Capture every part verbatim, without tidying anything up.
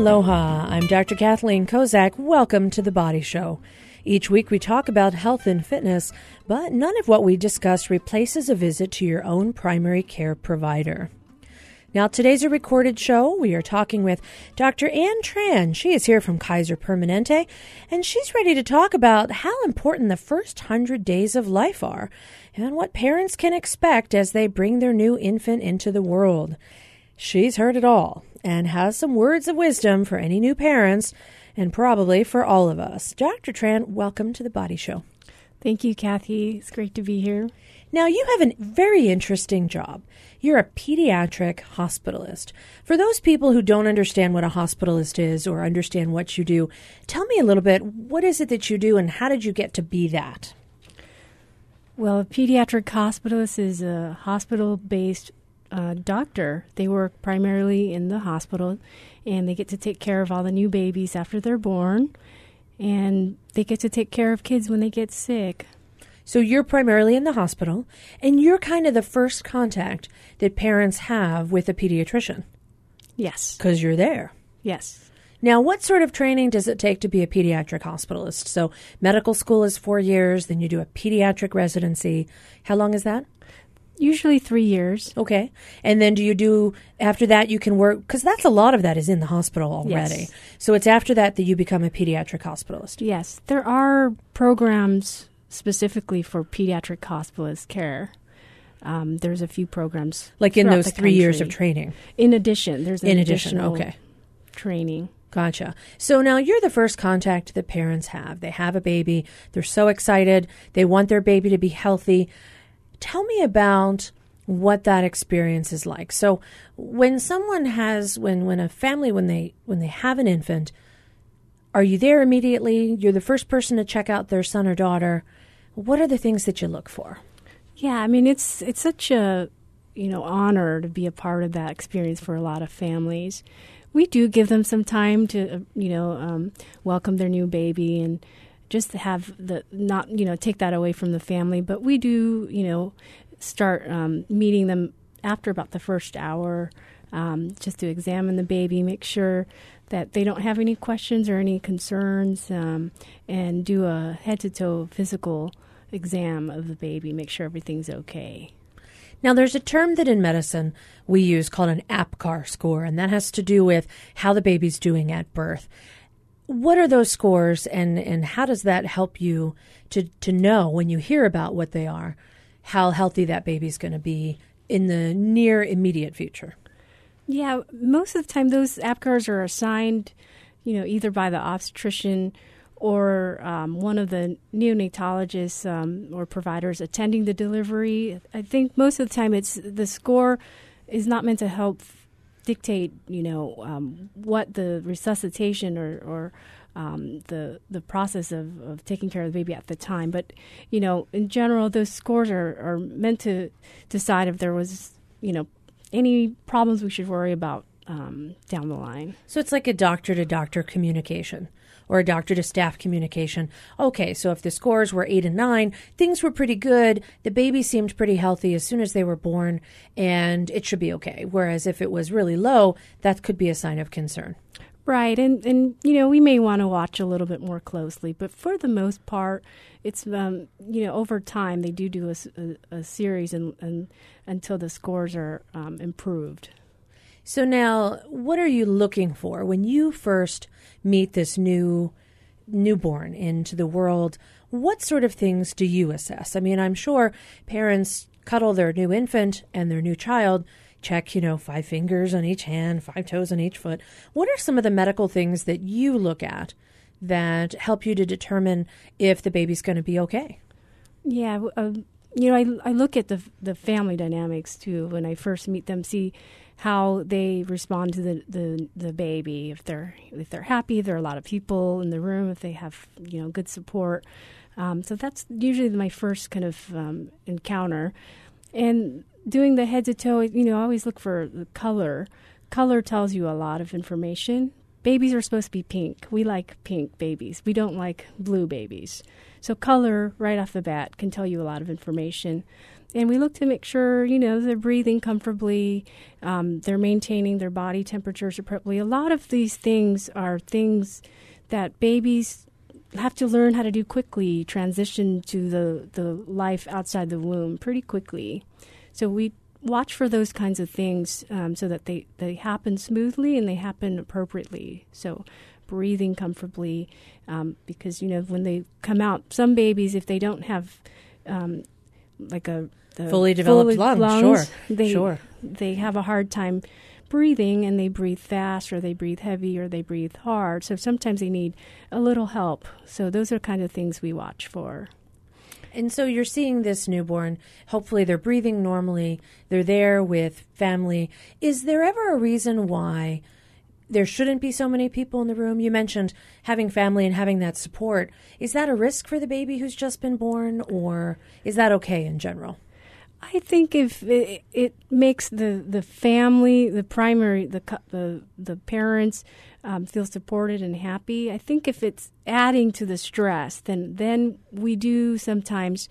Aloha, I'm Doctor Kathleen Kozak. Welcome to The Body Show. Each week we talk about health and fitness, but none of what we discuss replaces a visit to your own primary care provider. Now, today's a recorded show. We are talking with Doctor Ann Tran. She is here from Kaiser Permanente, and she's ready to talk about how important the first hundred days of life are and what parents can expect as they bring their new infant into the world. She's heard it all and has some words of wisdom for any new parents and probably for all of us. Doctor Tran, welcome to The Body Show. Thank you, Kathy. It's great to be here. Now, you have a very interesting job. You're a pediatric hospitalist. For those people who don't understand what a hospitalist is or understand what you do, tell me a little bit, what is it that you do and how did you get to be that? Well, a pediatric hospitalist is a hospital-based Uh, doctor. They work primarily in the hospital, and they get to take care of all the new babies after they're born, and they get to take care of kids when they get sick. So you're primarily in the hospital, and you're kind of the first contact that parents have with a pediatrician. Yes. Because you're there. Yes. Now, what sort of training does it take to be a pediatric hospitalist? So medical school is four years, then you do a pediatric residency. How long is that? Usually three years. Okay. And then do you do, after that you can work, because that's a lot of that is in the hospital already. Yes. So it's after that that you become a pediatric hospitalist. Yes. There are programs specifically for pediatric hospitalist care. Um, there's a few programs. Like in those three years of training? In addition. There's an in addition, okay. Training. Gotcha. So now you're the first contact that parents have. They have a baby. They're so excited. They want their baby to be healthy. Tell me about what that experience is like. So when someone has, when, when a family, when they when they have an infant, are you there immediately? You're the first person to check out their son or daughter. What are the things that you look for? Yeah, I mean, it's it's such a, you know, honor to be a part of that experience for a lot of families. We do give them some time to, you know, um, welcome their new baby and just to have the, not, you know, take that away from the family. But we do, you know, start um, meeting them after about the first hour um, just to examine the baby, make sure that they don't have any questions or any concerns, um, and do a head-to-toe physical exam of the baby, make sure everything's okay. Now, there's a term that in medicine we use called an Apgar score, and that has to do with how the baby's doing at birth. What are those scores, and, and how does that help you to, to know when you hear about what they are, how healthy that baby's going to be in the near immediate future? Yeah, most of the time those Apgars are assigned, you know, either by the obstetrician or um, one of the neonatologists um, or providers attending the delivery. I think most of the time it's the score is not meant to help dictate, you know, um, what the resuscitation or, or um, the the process of, of taking care of the baby at the time. But, you know, in general, those scores are, are meant to decide if there was, you know, any problems we should worry about um, down the line. So it's like a doctor-to-doctor communication or a doctor-to-staff communication. Okay, so if the scores were eight and nine, things were pretty good. The baby seemed pretty healthy as soon as they were born, and it should be okay. Whereas if it was really low, that could be a sign of concern. Right, and, and you know, we may want to watch a little bit more closely. But for the most part, it's, um, you know, over time, they do do a, a, a series and, and until the scores are um, improved. So now, what are you looking for when you first meet this new newborn into the world? What sort of things do you assess? I mean, I'm sure parents cuddle their new infant and their new child, check, you know, five fingers on each hand, five toes on each foot. What are some of the medical things that you look at that help you to determine if the baby's going to be okay? Yeah, uh, you know, I, I look at the the family dynamics, too, when I first meet them, see how they respond to the, the, the baby. If they're if they're happy, there are a lot of people in the room. If they have, you know, good support, um, so that's usually my first kind of um, encounter. And doing the head to toe, you know, I always look for the color. Color tells you a lot of information. Babies are supposed to be pink. We like pink babies. We don't like blue babies. So color right off the bat can tell you a lot of information. And we look to make sure, you know, they're breathing comfortably, um, they're maintaining their body temperatures appropriately. A lot of these things are things that babies have to learn how to do quickly, transition to the, the life outside the womb pretty quickly. So we watch for those kinds of things um, so that they, they happen smoothly and they happen appropriately. So breathing comfortably um, because, you know, when they come out, some babies, if they don't have um, like a fully developed lungs, lungs, sure, they, sure. they have a hard time breathing, and they breathe fast, or they breathe heavy, or they breathe hard. So sometimes they need a little help. So those are kind of things we watch for. And so you're seeing this newborn. Hopefully they're breathing normally. They're there with family. Is there ever a reason why there shouldn't be so many people in the room? You mentioned having family and having that support. Is that a risk for the baby who's just been born, or is that okay in general? I think if it, it makes the, the family, the primary, the the, the parents um, feel supported and happy, I think if it's adding to the stress, then then we do sometimes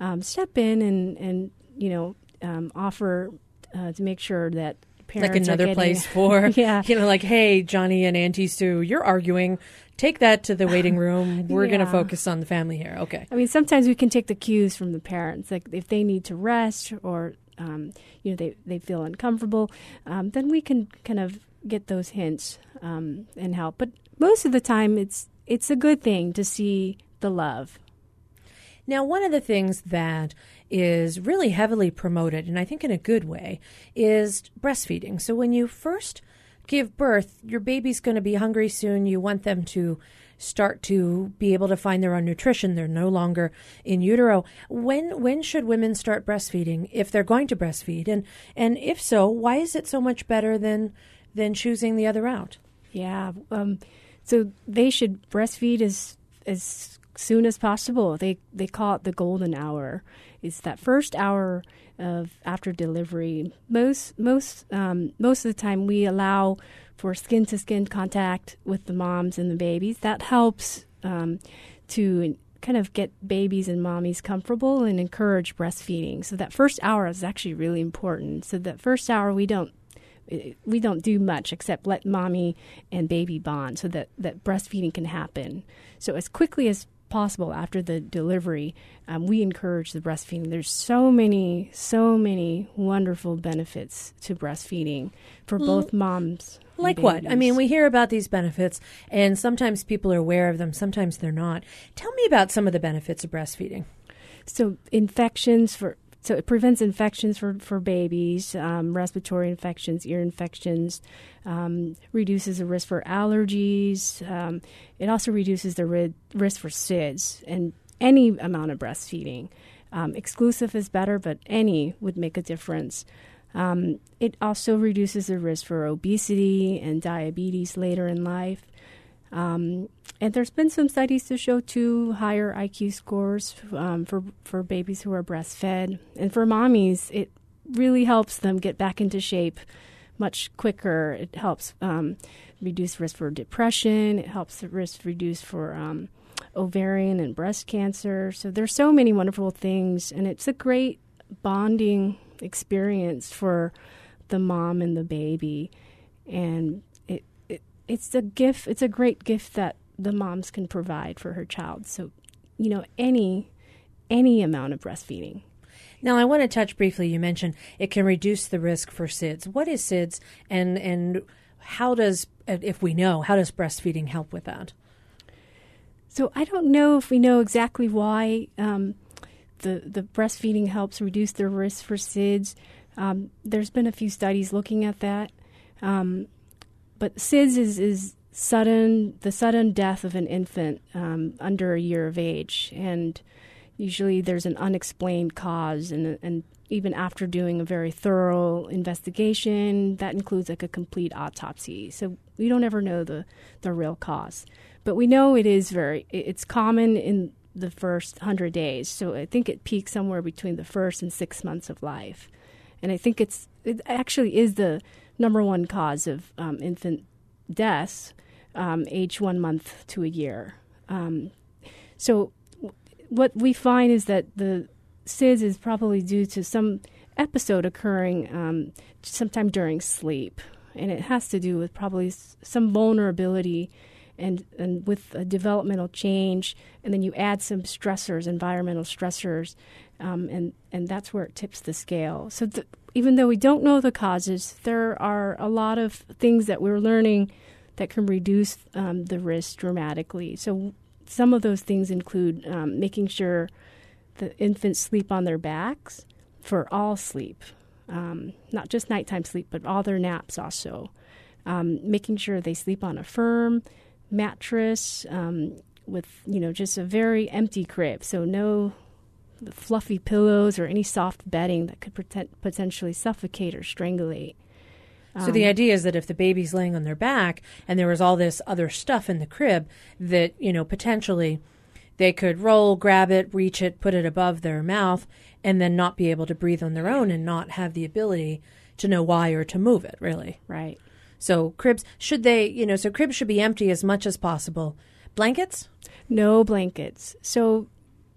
um, step in and, and you know, um, offer uh, to make sure that parents like another are getting, place for, yeah. you know, like, hey, Johnny and Auntie Sue, you're arguing. Take that to the waiting room. We're yeah. going to focus on the family here. Okay. I mean, sometimes we can take the cues from the parents. Like if they need to rest or, um, you know, they, they feel uncomfortable, um, then we can kind of get those hints um, and help. But most of the time, it's it's a good thing to see the love. Now, one of the things that is really heavily promoted, and I think in a good way, is breastfeeding. So when you first give birth, your baby's going to be hungry soon. You want them to start to be able to find their own nutrition. They're no longer in utero. When when should women start breastfeeding if they're going to breastfeed? And and if so, why is it so much better than than choosing the other route? Yeah. Um, so they should breastfeed as as soon as possible. They they call it the golden hour. It's that first hour of after delivery. Most most um, most of the time, we allow for skin to skin contact with the moms and the babies. That helps um, to kind of get babies and mommies comfortable and encourage breastfeeding. So that first hour is actually really important. So that first hour, we don't we don't do much except let mommy and baby bond, so that that breastfeeding can happen. So as quickly as possible after the delivery, um, we encourage the breastfeeding. There's so many, so many wonderful benefits to breastfeeding for mm-hmm. both moms. Like what? I mean, we hear about these benefits, and sometimes people are aware of them, sometimes they're not. Tell me about some of the benefits of breastfeeding. So infections for so it prevents infections for, for babies, um, respiratory infections, ear infections, um, reduces the risk for allergies. Um, it also reduces the ri- risk for SIDS and any amount of breastfeeding. Um, exclusive is better, but any would make a difference. Um, it also reduces the risk for obesity and diabetes later in life. Um, and there's been some studies to show, too, higher I Q scores um, for, for babies who are breastfed. And for mommies, it really helps them get back into shape much quicker. It helps um, reduce risk for depression. It helps the risk reduce for um, ovarian and breast cancer. So there's so many wonderful things, and it's a great bonding experience for the mom and the baby. And it's a gift. It's a great gift that the moms can provide for her child. So, you know, any any amount of breastfeeding. Now, I want to touch briefly. You mentioned it can reduce the risk for SIDS. What is SIDS, and and how does, if we know, how does breastfeeding help with that? So I don't know if we know exactly why um, the the breastfeeding helps reduce the risk for SIDS. Um, there's been a few studies looking at that. Um, But SIDS is, is sudden the sudden death of an infant um, under a year of age, and usually there's an unexplained cause. And, and even after doing a very thorough investigation, that includes like a complete autopsy. So we don't ever know the, the real cause, but we know it is very it's common in the first hundred days. So I think it peaks somewhere between the first and six months of life, and I think it's it actually is the number one cause of um, infant deaths, um, age one month to a year. Um, so what we find is that the S I D S is probably due to some episode occurring um, sometime during sleep, and it has to do with probably some vulnerability and, and with a developmental change, and then you add some stressors, environmental stressors, um, and, and that's where it tips the scale. So th- even though we don't know the causes, there are a lot of things that we're learning that can reduce um, the risk dramatically. So some of those things include um, making sure the infants sleep on their backs for all sleep, um, not just nighttime sleep, but all their naps also. Um, making sure they sleep on a firm mattress um, with, you know, just a very empty crib, so no fluffy pillows or any soft bedding that could poten- potentially suffocate or strangulate. So the idea is that if the baby's laying on their back and there was all this other stuff in the crib that, you know, potentially they could roll, grab it, reach it, put it above their mouth, and then not be able to breathe on their own and not have the ability to know why or to move it, really. Right. So cribs, should they, you know, so cribs should be empty as much as possible. Blankets? No blankets. So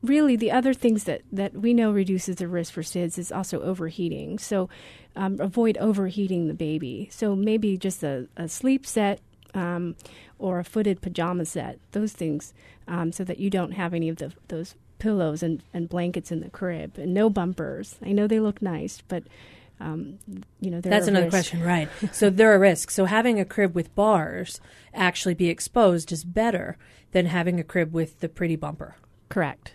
really, the other things that, that we know reduces the risk for S I D S is also overheating. So um, avoid overheating the baby. So maybe just a, a sleep set um, or a footed pajama set, those things, um, so that you don't have any of the, those pillows and, and blankets in the crib. And no bumpers. I know they look nice, but, um, you know, they're That's another risk. question, right. So they're a risk. So having a crib with bars actually be exposed is better than having a crib with the pretty bumper. Correct.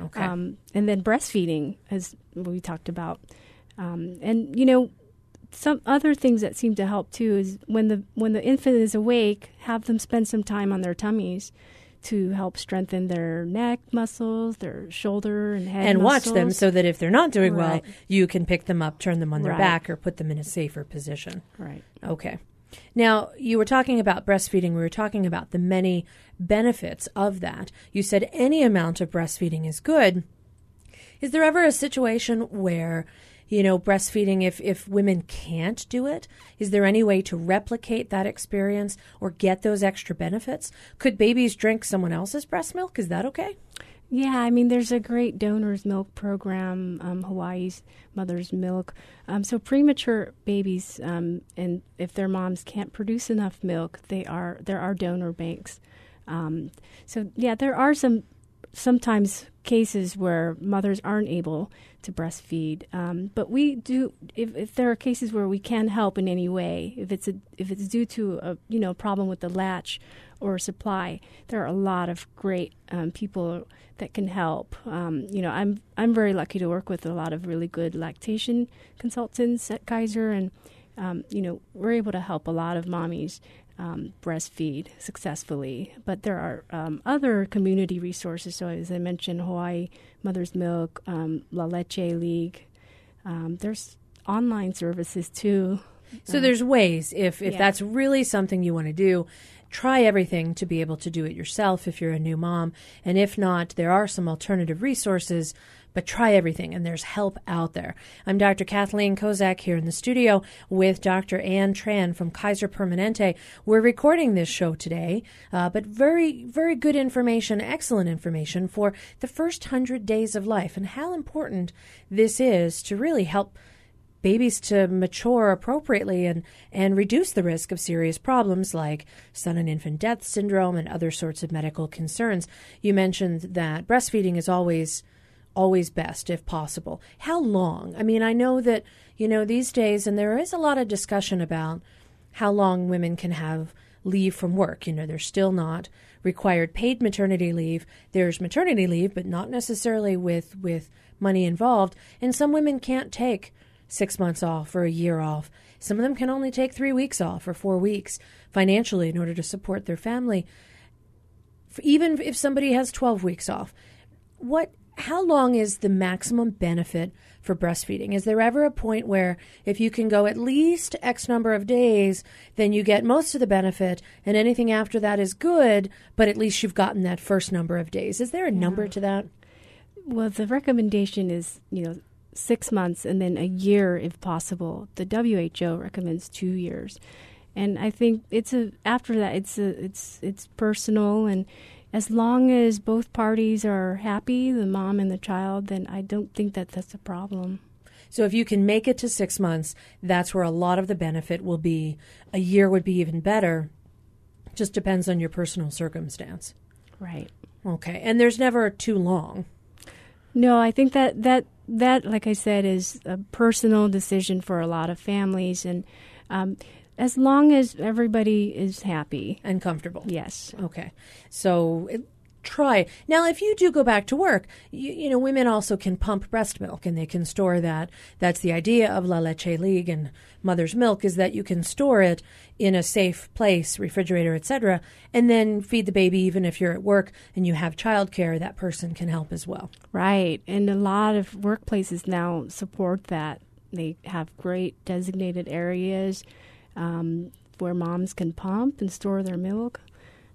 Okay. Um, and then breastfeeding, as we talked about. Um, and, you know, some other things that seem to help, too, is when the when the infant is awake, have them spend some time on their tummies to help strengthen their neck muscles, their shoulder and head and muscles. And watch them so that if they're not doing right. well, you can pick them up, turn them on their right. back, or put them in a safer position. Right. Okay. Now, you were talking about breastfeeding. We were talking about the many benefits of that. You said any amount of breastfeeding is good. Is there ever a situation where, you know, breastfeeding, if, if women can't do it, is there any way to replicate that experience or get those extra benefits? Could babies drink someone else's breast milk? Is that okay? Yeah, I mean, there's a great donor's milk program, um, Hawaii Mother's Milk. Um, so premature babies, um, and if their moms can't produce enough milk, they are there are donor banks. Um, so yeah, there are some sometimes cases where mothers aren't able to breastfeed, um, but we do. If, if there are cases where we can help in any way, if it's a, if it's due to a you know problem with the latch or supply, there are a lot of great um, people that can help. Um, you know, I'm I'm very lucky to work with a lot of really good lactation consultants at Kaiser, and um, you know, we're able to help a lot of mommies um, breastfeed successfully. But there are um, other community resources. So as I mentioned, Hawaii Mother's Milk, um, La Leche League. Um, there's online services too. So um, there's ways if if yeah. that's really something you want to do. Try everything to be able to do it yourself if you're a new mom. And if not, there are some alternative resources, but try everything, and there's help out there. I'm Doctor Kathleen Kozak here in the studio with Doctor Ann Tran from Kaiser Permanente. We're recording this show today, uh, but very, very good information, excellent information for the first one hundred days of life and how important this is to really help babies to mature appropriately and, and reduce the risk of serious problems like son and infant death syndrome and other sorts of medical concerns. You mentioned that breastfeeding is always always best if possible. How long? I mean, I know that, you know, these days, and there is a lot of discussion about how long women can have leave from work. You know, there's still not required paid maternity leave. There's maternity leave, but not necessarily with, with money involved. And some women can't take six months off or a year off. Some of them can only take three weeks off or four weeks financially in order to support their family. Even if somebody has twelve weeks off, what, how long is the maximum benefit for breastfeeding? Is there ever a point where if you can go at least X number of days, then you get most of the benefit and anything after that is good, but at least you've gotten that first number of days? Is there a yeah. number to that? Well, the recommendation is, you know, six months and then a year if possible. The W H O recommends two years. And I think it's a after that it's a, it's it's personal and as long as both parties are happy, the mom and the child, then I don't think that that's a problem. So if you can make it to six months, that's where a lot of the benefit will be. A year would be even better. Just depends on your personal circumstance. Right. Okay. And there's never too long. No, I think that, that, that like I said, is a personal decision for a lot of families. And um, as long as everybody is happy. And comfortable. Yes. Okay. So it, try. Now, if you do go back to work, you, you know, women also can pump breast milk and they can store that. That's the idea of La Leche League and Mother's Milk, is that you can store it in a safe place, refrigerator, et cetera, and then feed the baby. Even if you're at work and you have childcare, that person can help as well. Right. And a lot of workplaces now support that. They have great designated areas um, where moms can pump and store their milk.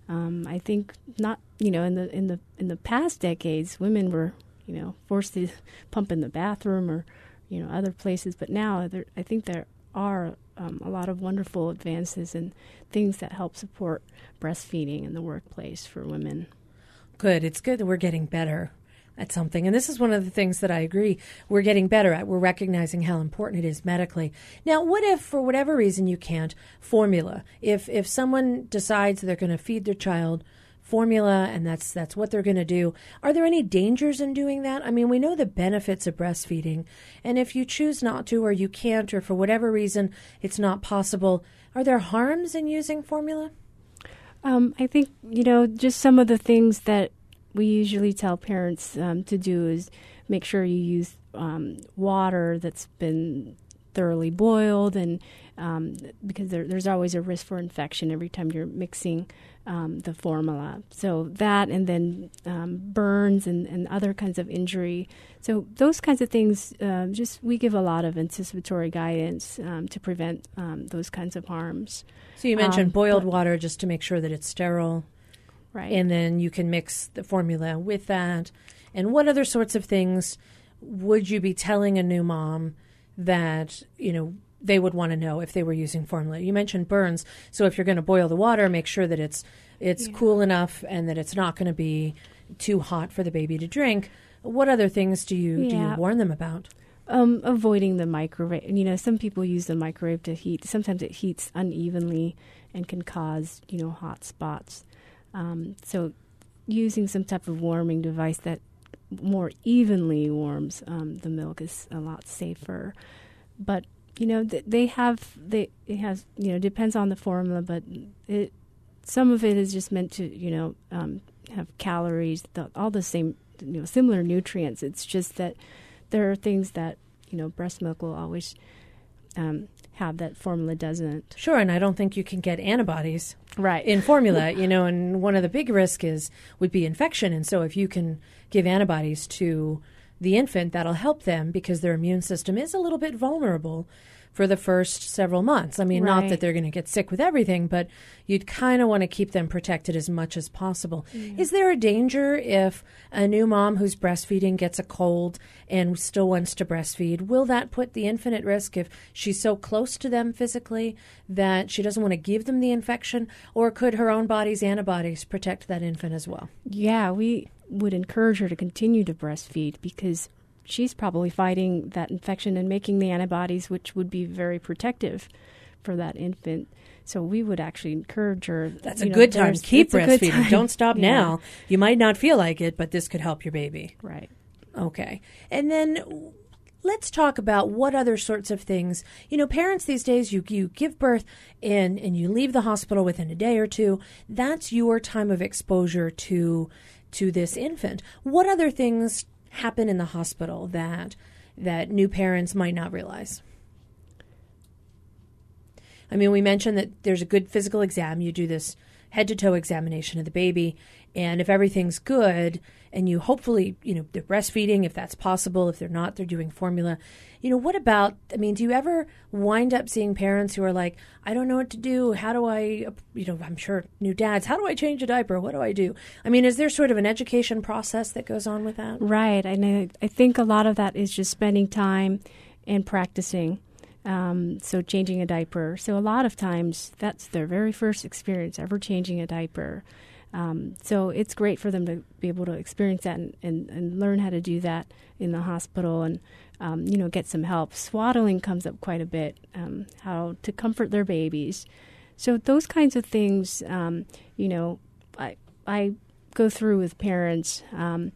Um, I think not, you know, in the in the in the past decades, women were, you know, forced to pump in the bathroom or, you know, other places. But now there, I think there are um, a lot of wonderful advances and things that help support breastfeeding in the workplace for women. Good. It's good that we're getting better at something. And this is one of the things that I agree we're getting better at. We're recognizing how important it is medically. Now, what if for whatever reason you can't formula? If if someone decides they're going to feed their child formula and that's that's what they're going to do, are there any dangers in doing that? I mean, we know the benefits of breastfeeding. And if you choose not to, or you can't, or for whatever reason it's not possible, are there harms in using formula? Um, I think, you know, just some of the things that we usually tell parents um, to do is make sure you use um, water that's been thoroughly boiled, and um, because there, there's always a risk for infection every time you're mixing um, the formula. So that, and then um, burns and, and other kinds of injury. So those kinds of things, uh, just we give a lot of anticipatory guidance um, to prevent um, those kinds of harms. So you mentioned um, boiled but, water just to make sure that it's sterile. Right. And then you can mix the formula with that. And what other sorts of things would you be telling a new mom that, you know, they would want to know if they were using formula? You mentioned burns. So if you're going to boil the water, make sure that it's it's yeah. cool enough and that it's not going to be too hot for the baby to drink. What other things do you yeah. do you warn them about? Um, avoiding the microwave. You know, some people use the microwave to heat. Sometimes it heats unevenly and can cause, you know, hot spots. Um, so using some type of warming device that more evenly warms um, the milk is a lot safer. But, you know, th- they have, they it has, you know, depends on the formula, but it, some of it is just meant to, you know, um, have calories, the, all the same, you know, similar nutrients. It's just that there are things that, you know, breast milk will always um, have that formula doesn't. Sure, and I don't think you can get antibodies. Right. In formula, you know, and one of the big risks is would be infection. And so if you can give antibodies to the infant, that'll help them because their immune system is a little bit vulnerable for the first several months. I mean, right. Not that they're going to get sick with everything, but you'd kind of want to keep them protected as much as possible. Yeah. Is there a danger if a new mom who's breastfeeding gets a cold and still wants to breastfeed? Will that put the infant at risk if she's so close to them physically that she doesn't want to give them the infection? Or could her own body's antibodies protect that infant as well? Yeah, we would encourage her to continue to breastfeed because she's probably fighting that infection and making the antibodies, which would be very protective for that infant. So we would actually encourage her. That's a know, good time. Keep breastfeeding. Time. Don't stop yeah. now. You might not feel like it, but this could help your baby. Right. Okay. And then let's talk about what other sorts of things. You know, parents these days, you, you give birth and, and you leave the hospital within a day or two. That's your time of exposure to to this infant. What other things happen in the hospital that that new parents might not realize? I mean, we mentioned that there's a good physical exam. You do this head-to-toe examination of the baby, and if everything's good, and you hopefully, you know, they're breastfeeding, if that's possible. If they're not, they're doing formula. You know, what about, I mean, do you ever wind up seeing parents who are like, I don't know what to do. How do I, you know, I'm sure new dads, how do I change a diaper? What do I do? I mean, is there sort of an education process that goes on with that? Right. And I, I think a lot of that is just spending time and practicing. Um, so changing a diaper. So a lot of times that's their very first experience ever changing a diaper. Um, so it's great for them to be able to experience that and, and, and learn how to do that in the hospital and, um, you know, get some help. Swaddling comes up quite a bit, um, how to comfort their babies. So those kinds of things, um, you know, I, I go through with parents um,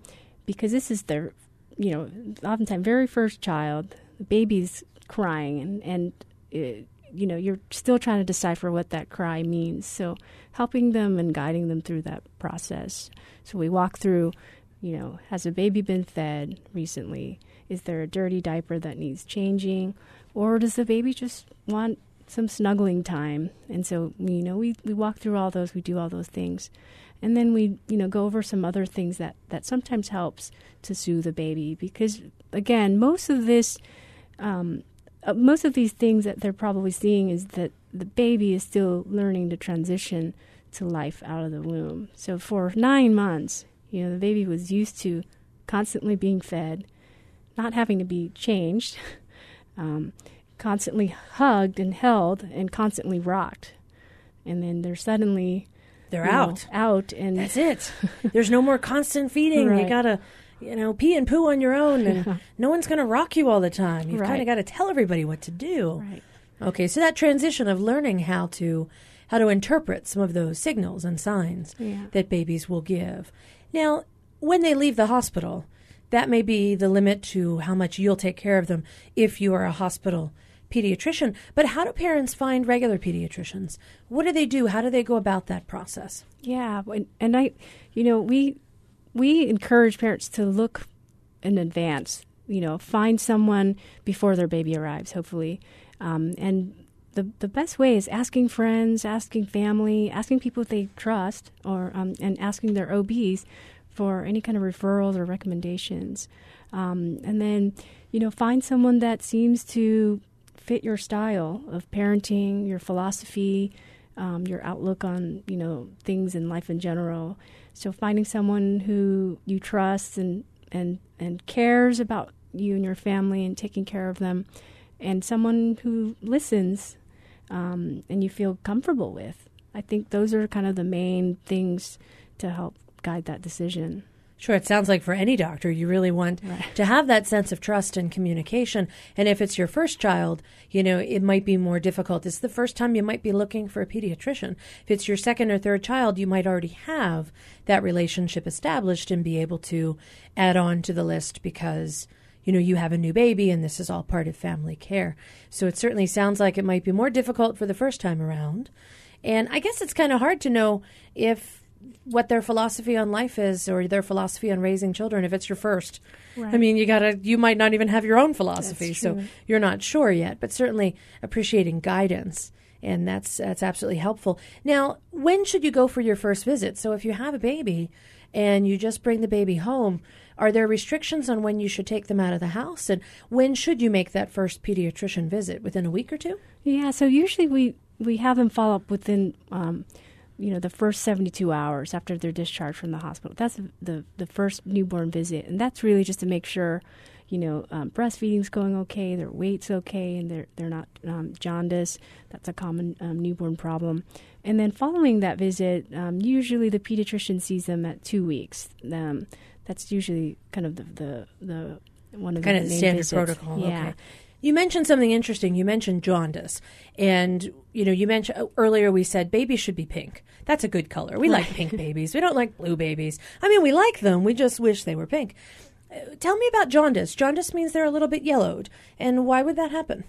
because this is their, you know, oftentimes very first child, the baby's crying and, and it, you know, you're still trying to decipher what that cry means. So helping them and guiding them through that process. So we walk through, you know, has a baby been fed recently? Is there a dirty diaper that needs changing? Or does the baby just want some snuggling time? And so, you know, we, we walk through all those, we do all those things. And then we, you know, go over some other things that, that sometimes helps to soothe the baby. Because, again, most of this... Um, Uh, most of these things that they're probably seeing is that the baby is still learning to transition to life out of the womb. So for nine months, you know, the baby was used to constantly being fed, not having to be changed, um, constantly hugged and held and constantly rocked. And then they're suddenly... They're out. Know, out. And that's it. There's no more constant feeding. Right. You got to... you know, pee and poo on your own, and yeah. no one's going to rock you all the time. You've right. kind of got to tell everybody what to do. Right. Okay, so that transition of learning how to how to interpret some of those signals and signs yeah. that babies will give. Now, when they leave the hospital, that may be the limit to how much you'll take care of them if you are a hospital pediatrician. But how do parents find regular pediatricians? What do they do? How do they go about that process? Yeah, and, and I, you know, we... We encourage parents to look in advance, you know, find someone before their baby arrives, hopefully. Um, and the the best way is asking friends, asking family, asking people they trust, or um, and asking their O Bs for any kind of referrals or recommendations. Um, and then, you know, find someone that seems to fit your style of parenting, your philosophy, um, your outlook on, you know, things in life in general. So finding someone who you trust and, and and cares about you and your family and taking care of them, and someone who listens um, and you feel comfortable with. I think those are kind of the main things to help guide that decision. Sure, it sounds like for any doctor, you really want right. to have that sense of trust and communication. And if it's your first child, you know, it might be more difficult. It's the first time you might be looking for a pediatrician. If it's your second or third child, you might already have that relationship established and be able to add on to the list because, you know, you have a new baby and this is all part of family care. So it certainly sounds like it might be more difficult for the first time around. And I guess it's kind of hard to know if what their philosophy on life is or their philosophy on raising children if it's your first. Right. I mean, you gotta you might not even have your own philosophy, so you're not sure yet, but certainly appreciating guidance, and that's that's absolutely helpful. Now, when should you go for your first visit? So if you have a baby and you just bring the baby home, are there restrictions on when you should take them out of the house, and when should you make that first pediatrician visit? Within a week or two? Yeah, so usually we, we have them follow up within um, you know, the first seventy-two hours after they're discharged from the hospital. That's the the first newborn visit. And that's really just to make sure, you know, um, breastfeeding's going okay, their weight's okay, and they're, they're not um, jaundiced. That's a common um, newborn problem. And then following that visit, um, usually the pediatrician sees them at two weeks. Um, that's usually kind of the, the, the one of kind the of main standard visits. Protocol. Yeah. Okay. You mentioned something interesting. You mentioned jaundice. And, you know, you mentioned earlier we said babies should be pink. That's a good color. We like pink babies. We don't like blue babies. I mean, we like them. We just wish they were pink. Uh, tell me about jaundice. Jaundice means they're a little bit yellowed. And why would that happen?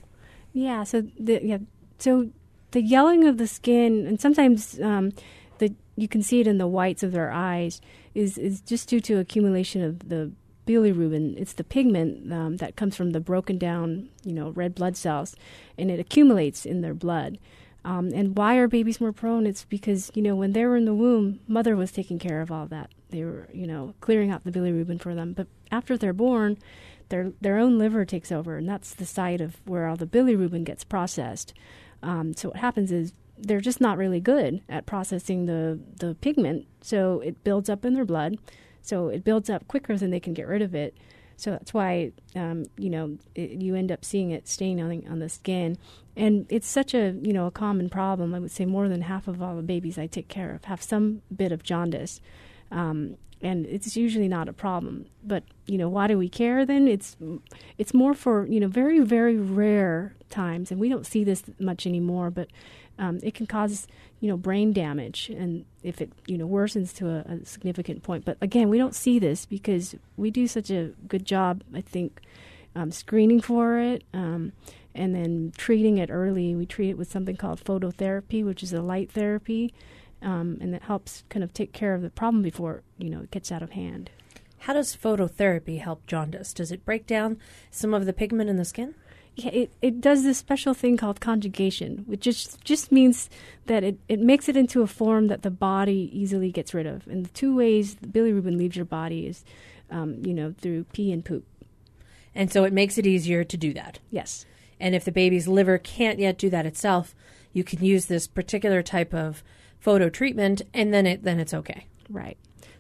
Yeah, so the, yeah, so the yellowing of the skin, and sometimes um, the, you can see it in the whites of their eyes, is, is just due to accumulation of the bilirubin. It's the pigment um, that comes from the broken down, you know, red blood cells, and it accumulates in their blood. Um, and why are babies more prone? It's because, you know, when they were in the womb, mother was taking care of all that. They were, you know, clearing out the bilirubin for them. But after they're born, their their own liver takes over, and that's the site of where all the bilirubin gets processed. Um, so what happens is they're just not really good at processing the, the pigment, so it builds up in their blood. So it builds up quicker than they can get rid of it. So that's why, um, you know, it, you end up seeing it staying on, on the skin. And it's such a, you know, a common problem. I would say more than half of all the babies I take care of have some bit of jaundice. Um, and it's usually not a problem. But, you know, why do we care then? It's it's more for, you know, very, very rare times. And we don't see this much anymore, but um, it can cause, you know, brain damage. And if it, you know, worsens to a, a significant point. But again, we don't see this because we do such a good job, I think, um, screening for it. Um And then treating it early, we treat it with something called phototherapy, which is a light therapy, um, and that helps kind of take care of the problem before, you know, it gets out of hand. How does phototherapy help jaundice? Does it break down some of the pigment in the skin? Yeah, it, it does this special thing called conjugation, which just, just means that it, it makes it into a form that the body easily gets rid of. And the two ways the bilirubin leaves your body is, um, you know, through pee and poop. And so it makes it easier to do that. Yes. And if the baby's liver can't yet do that itself, you can use this particular type of photo treatment, and then it then it's okay. Right.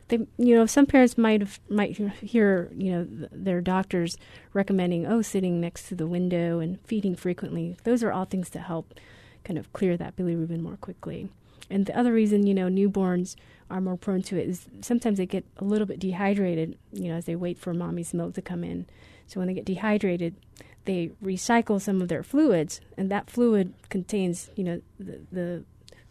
They, you know, some parents might have, might hear, you know, th- their doctors recommending, oh, sitting next to the window and feeding frequently. Those are all things to help kind of clear that bilirubin more quickly. And the other reason, you know, newborns are more prone to it is sometimes they get a little bit dehydrated, you know, as they wait for mommy's milk to come in. So when they get dehydrated, they recycle some of their fluids, and that fluid contains, you know, the the,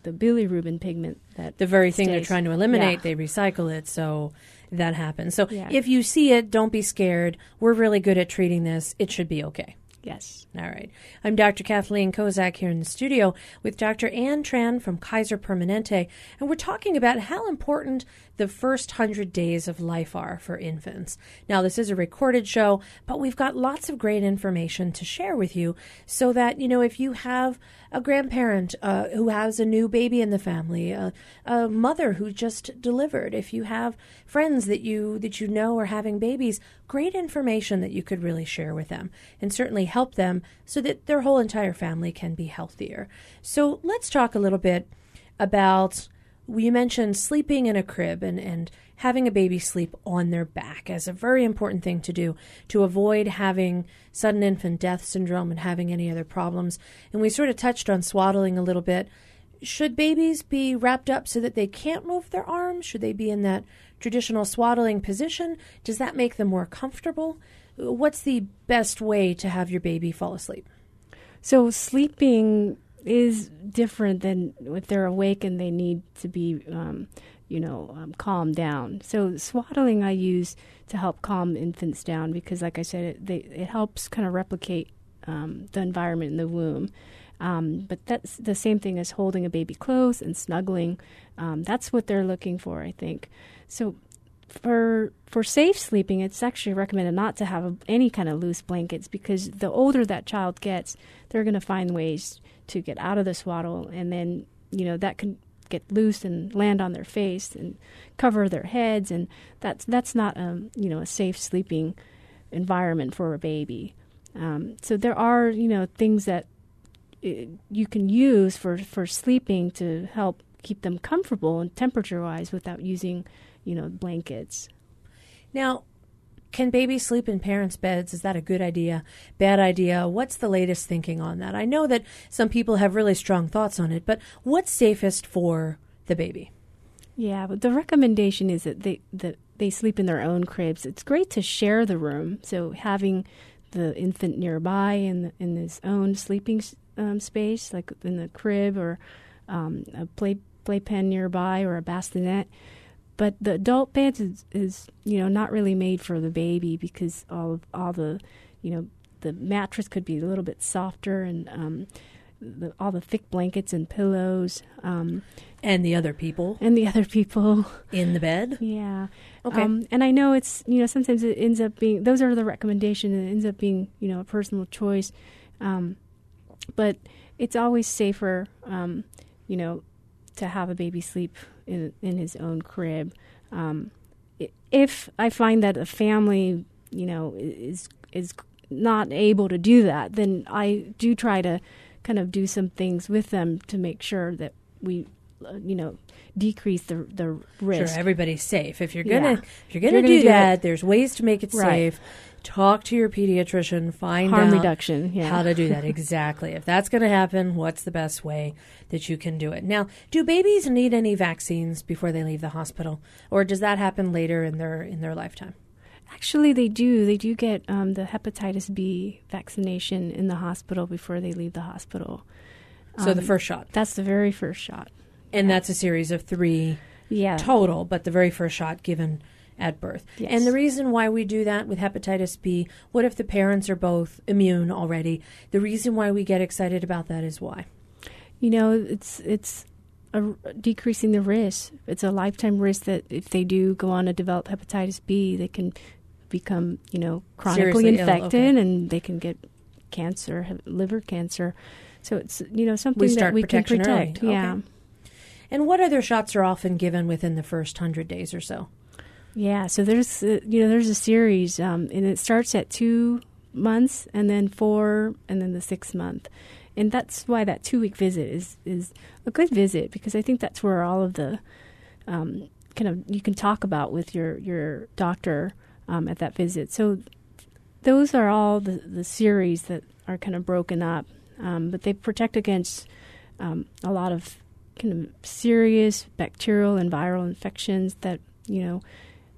the bilirubin pigment. That the very stays. Thing they're trying to eliminate, yeah. They recycle it, so that happens. So yeah. If you see it, don't be scared. We're really good at treating this. It should be okay. Yes. All right. I'm Doctor Kathleen Kozak here in the studio with Doctor Ann Tran from Kaiser Permanente, and we're talking about how important the first one hundred days of life are for infants. Now, this is a recorded show, but we've got lots of great information to share with you so that, you know, if you have a grandparent uh, who has a new baby in the family, uh, a mother who just delivered, if you have friends that you that you know are having babies, great information that you could really share with them and certainly help them so that their whole entire family can be healthier. So let's talk a little bit about, you mentioned sleeping in a crib and, and having a baby sleep on their back as a very important thing to do to avoid having sudden infant death syndrome and having any other problems. And we sort of touched on swaddling a little bit. Should babies be wrapped up so that they can't move their arms? Should they be in that traditional swaddling position? Does that make them more comfortable? What's the best way to have your baby fall asleep? So sleeping is different than if they're awake and they need to be, um, you know, um, calmed down. So swaddling I use to help calm infants down because, like I said, it, they, it helps kind of replicate um, the environment in the womb. Um, but that's the same thing as holding a baby close and snuggling. Um, that's what they're looking for, I think. So for for safe sleeping, it's actually recommended not to have a, any kind of loose blankets because the older that child gets, they're going to find ways to get out of the swaddle. And then, you know, that can get loose and land on their face and cover their heads. And that's that's not, a, you know, a safe sleeping environment for a baby. Um, so there are, you know, things that It, you can use for, for sleeping to help keep them comfortable and temperature-wise without using, you know, blankets. Now, can babies sleep in parents' beds? Is that a good idea, bad idea? What's the latest thinking on that? I know that some people have really strong thoughts on it, but what's safest for the baby? Yeah, but the recommendation is that they, that they sleep in their own cribs. It's great to share the room, so having the infant nearby in, in his own sleeping Um, space, like in the crib or um, a play playpen nearby or a bassinet. But the adult bed is, is, you know, not really made for the baby because all of, all the, you know, the mattress could be a little bit softer and um, the, all the thick blankets and pillows. Um, and the other people. And the other people. In the bed? Yeah. Okay. Um, and I know it's, you know, sometimes it ends up being, those are the recommendations, and it ends up being, you know, a personal choice. Um But it's always safer, um, you know, to have a baby sleep in in his own crib. Um, if I find that a family, you know, is is not able to do that, then I do try to kind of do some things with them to make sure that we you know, decrease the the risk. Sure, everybody's safe. If you're gonna yeah. if you're gonna, you're gonna do, do that, it. There's ways to make it right. safe. Talk to your pediatrician, find Harm out reduction, yeah. how to do that. Exactly. If that's going to happen, what's the best way that you can do it? Now, do babies need any vaccines before they leave the hospital, or does that happen later in their in their lifetime? Actually, they do. They do get um, the hepatitis B vaccination in the hospital before they leave the hospital. Um, so the first shot. That's the very first shot. And yeah. that's a series of three yeah. total, but the very first shot given at birth. Yes. And the reason why we do that with hepatitis B, what if the parents are both immune already? The reason why we get excited about that is why? You know, it's it's a, decreasing the risk. It's a lifetime risk that if they do go on to develop hepatitis B, they can become, you know, chronically Seriously infected ill, okay. and they can get cancer, liver cancer. So it's, you know, something we that we can protect. Early. Yeah. Okay. And what other shots are often given within the first one hundred days or so? Yeah, so there's uh, you know there's a series, um, and it starts at two months, and then four, and then the sixth month, and that's why that two week visit is is a good visit, because I think that's where all of the um, kind of you can talk about with your your doctor um, at that visit. So those are all the, the series that are kind of broken up, um, but they protect against um, a lot of kind of serious bacterial and viral infections that you know.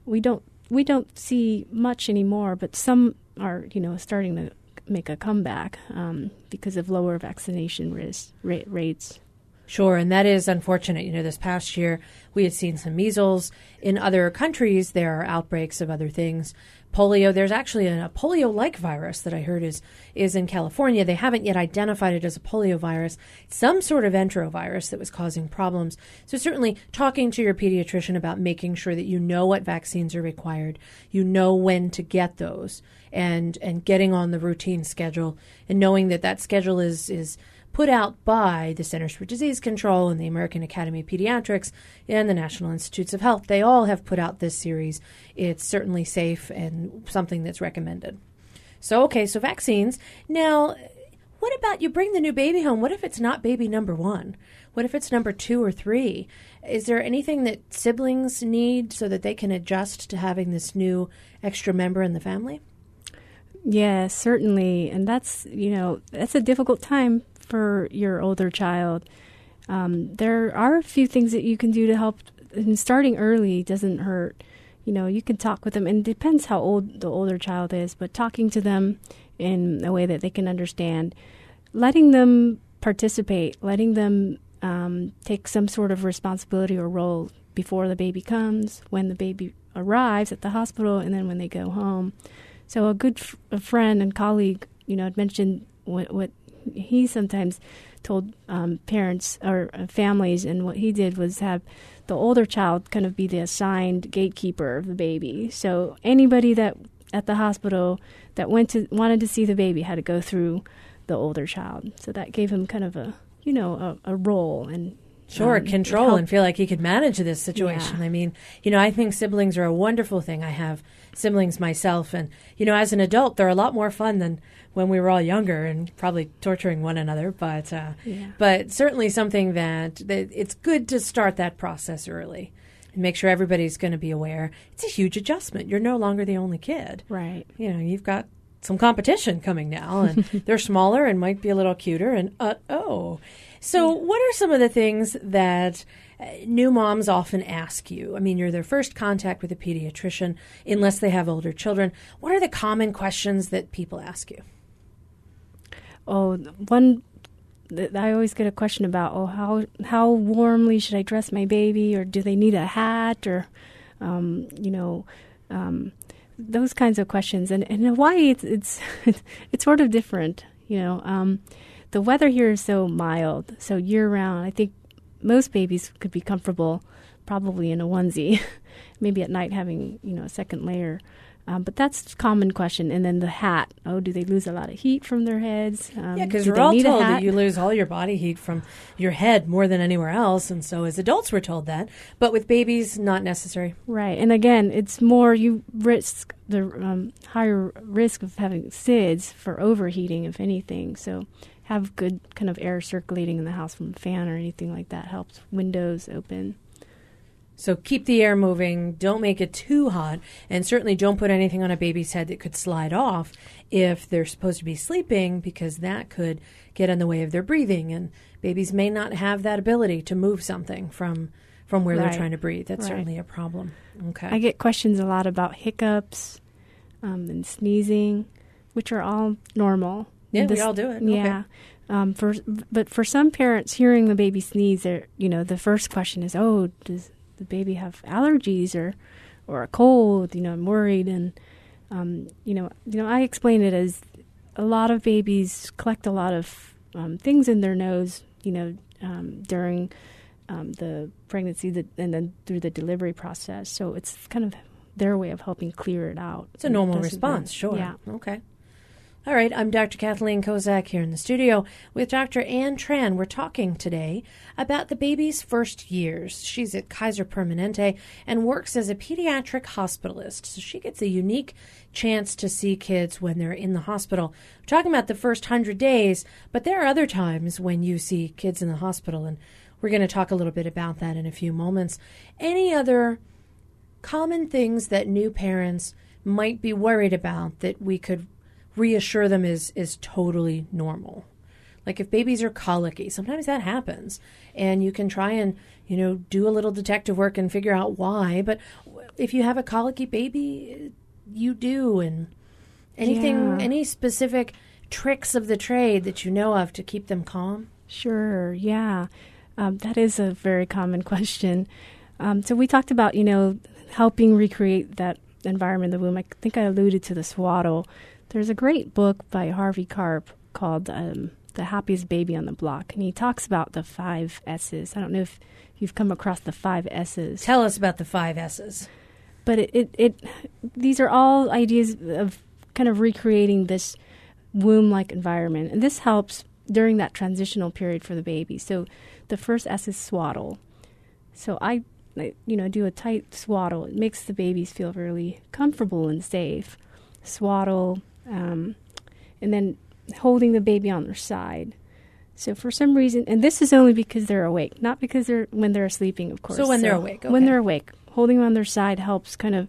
We don't we don't see much anymore, but some are, you know, starting to make a comeback um, because of lower vaccination risk, rate, rates. Sure, and that is unfortunate. You know, this past year we had seen some measles. In other countries, there are outbreaks of other things. Polio, there's actually a polio-like virus that I heard is is in California. They haven't yet identified it as a polio virus, some sort of enterovirus that was causing problems. So certainly talking to your pediatrician about making sure that you know what vaccines are required, you know when to get those, and and getting on the routine schedule and knowing that that schedule is is put out by the Centers for Disease Control and the American Academy of Pediatrics and the National Institutes of Health. They all have put out this series. It's certainly safe and something that's recommended. So, okay, so vaccines. Now, what about you bring the new baby home? What if it's not baby number one? What if it's number two or three? Is there anything that siblings need so that they can adjust to having this new extra member in the family? Yeah, certainly. And that's, you know, that's a difficult time for your older child. Um, there are a few things that you can do to help, and starting early doesn't hurt. You know, you can talk with them, and it depends how old the older child is, but talking to them in a way that they can understand, letting them participate, letting them um, take some sort of responsibility or role before the baby comes, when the baby arrives at the hospital, and then when they go home. So a good f- a friend and colleague, you know, had mentioned what, what he sometimes told um, parents or uh, families, and what he did was have the older child kind of be the assigned gatekeeper of the baby. So anybody that at the hospital that went to wanted to see the baby had to go through the older child. So that gave him kind of a, you know, a, a role and sure, um, control help. And feel like he could manage this situation. Yeah. I mean, you know, I think siblings are a wonderful thing. I have siblings myself, and, you know, as an adult, they're a lot more fun than when we were all younger and probably torturing one another. But uh, yeah. but certainly something that, that it's good to start that process early and make sure everybody's going to be aware. It's a huge adjustment. You're no longer the only kid. Right. You know, you've got some competition coming now, and they're smaller and might be a little cuter, and uh-oh. So yeah. What are some of the things that uh, new moms often ask you? I mean, you're their first contact with a pediatrician, unless they have older children. What are the common questions that people ask you? Oh, one, I always get a question about, oh, how how warmly should I dress my baby, or do they need a hat, or, um, you know, um, those kinds of questions. And, and in Hawaii, it's, it's, it's sort of different, you know. Um, the weather here is so mild, so year-round, I think most babies could be comfortable probably in a onesie, maybe at night having, you know, a second layer. Um, but that's a common question. And then the hat. Oh, do they lose a lot of heat from their heads? Um, yeah, because we're all told that you lose all your body heat from your head more than anywhere else. And so as adults, we're told that. But with babies, not necessary. Right. And again, it's more you risk the um, higher risk of having SIDS for overheating, if anything. So have good kind of air circulating in the house from a fan or anything like that helps. Windows open. So keep the air moving, don't make it too hot, and certainly don't put anything on a baby's head that could slide off if they're supposed to be sleeping, because that could get in the way of their breathing. And babies may not have that ability to move something from from where right. they're trying to breathe. That's right. certainly a problem. Okay. I get questions a lot about hiccups um, and sneezing, which are all normal. Yeah, this, we all do it. Yeah. Okay. Um, for, but for some parents, hearing the baby sneeze, you know, the first question is, oh, does... the baby have allergies or or a cold, you know, I'm worried. And, um, you know, you know, I explain it as a lot of babies collect a lot of um, things in their nose, you know, um, during um, the pregnancy that, and then through the delivery process. So it's kind of their way of helping clear it out. It's a normal response. Sure. Yeah. Okay. All right, I'm Doctor Kathleen Kozak here in the studio with Doctor Ann Tran. We're talking today about the baby's first years. She's at Kaiser Permanente and works as a pediatric hospitalist, so she gets a unique chance to see kids when they're in the hospital. We're talking about the first hundred days, but there are other times when you see kids in the hospital, and we're going to talk a little bit about that in a few moments. Any other common things that new parents might be worried about that we could reassure them is is totally normal? Like if babies are colicky, sometimes that happens, and you can try and, you know, do a little detective work and figure out why. But if you have a colicky baby, you do. And anything, yeah. any specific tricks of the trade that you know of to keep them calm? Sure, yeah. Um, that is a very common question. Um, so we talked about, you know, helping recreate that environment in the womb. I think I alluded to the swaddle. There's a great book by Harvey Karp called um, The Happiest Baby on the Block, and he talks about the five S's. I don't know if you've come across the five S's. Tell us about the five S's. But it, it, it these are all ideas of kind of recreating this womb-like environment, and this helps during that transitional period for the baby. So the first S is swaddle. So I, I you know, do a tight swaddle. It makes the babies feel really comfortable and safe. Swaddle. Um, and then holding the baby on their side. So for some reason, and this is only because they're awake, not because they're when they're sleeping, of course. So when so they're awake. Okay. When they're awake, holding them on their side helps kind of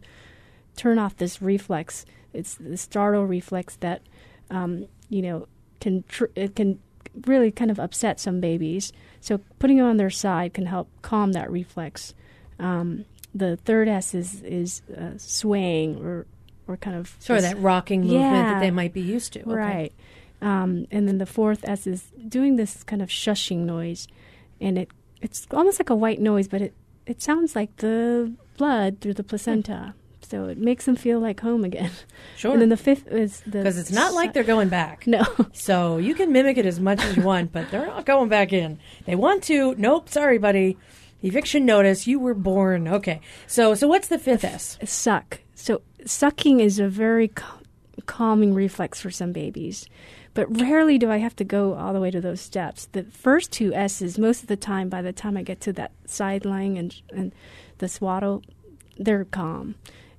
turn off this reflex. It's the startle reflex that, um, you know, can tr- it can really kind of upset some babies. So putting them on their side can help calm that reflex. Um, the third S is, is uh, swaying or Or kind of sort of that rocking movement yeah, that they might be used to. Okay. Right. Um, and then the fourth S is doing this kind of shushing noise. And it it's almost like a white noise, but it, it sounds like the blood through the placenta. Yeah. So it makes them feel like home again. Sure. And then the fifth is the... Because it's not like they're going back. No. So you can mimic it as much as you want, but they're not going back in. They want to. Nope. Sorry, buddy. Eviction notice. You were born. Okay. So, so what's the fifth S? Suck. So... Sucking is a very cal- calming reflex for some babies, but rarely do I have to go all the way to those steps. The first two S's, most of the time, by the time I get to that side lying and, and the swaddle, they're calm.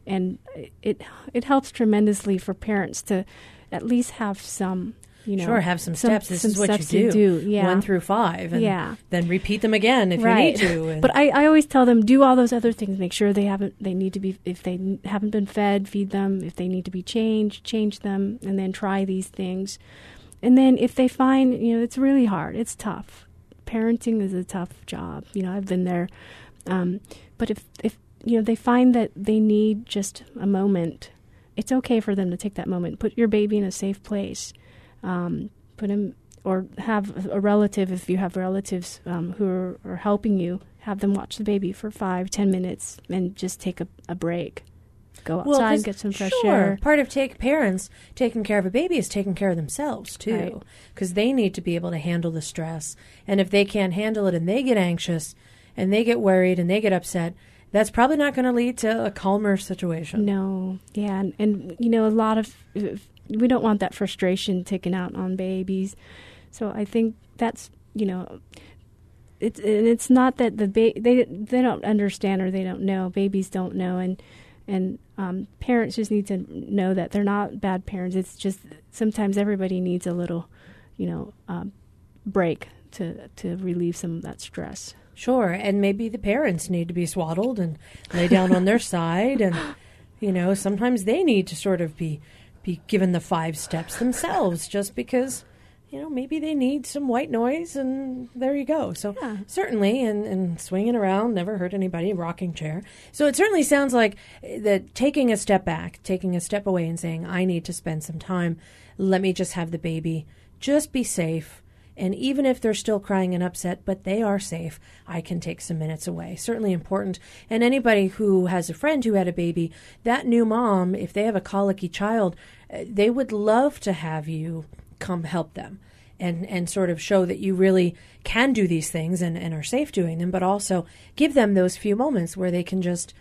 And it it helps tremendously for parents to at least have some... You know, sure, have some, some steps. This some is what steps you do, you do. Yeah. One through five, and yeah. then repeat them again if right. you need to. And but I, I always tell them, do all those other things. Make sure they haven't. They need to be. If they haven't been fed, feed them. If they need to be changed, change them, and then try these things. And then if they find, you know, it's really hard. It's tough. Parenting is a tough job. You know, I've been there. Um, but if if you know they find that they need just a moment, it's okay for them to take that moment. Put your baby in a safe place. Um, put him or have a relative, if you have relatives um, who are, are helping you, have them watch the baby for five, ten minutes and just take a, a break. Go outside, well, get some fresh sure, air. Part of take parents taking care of a baby is taking care of themselves, too, because right. they need to be able to handle the stress. And if they can't handle it and they get anxious and they get worried and they get upset, that's probably not going to lead to a calmer situation. No. Yeah. And, and, you know, a lot of, we don't want that frustration taken out on babies. So I think that's, you know, it's, and it's not that the ba- they they don't understand or they don't know. Babies don't know. And, and um, parents just need to know that they're not bad parents. It's just sometimes everybody needs a little, you know, um, break to to relieve some of that stress. Sure, and maybe the parents need to be swaddled and lay down on their side, and you know sometimes they need to sort of be be given the five steps themselves, just because you know maybe they need some white noise, and there you go. So yeah. certainly, and and swinging around never hurt anybody. Rocking chair. So it certainly sounds like that taking a step back, taking a step away, and saying I need to spend some time. Let me just have the baby. Just be safe. And even if they're still crying and upset, but they are safe, I can take some minutes away. Certainly important. And anybody who has a friend who had a baby, that new mom, if they have a colicky child, they would love to have you come help them and, and sort of show that you really can do these things and, and are safe doing them, but also give them those few moments where they can just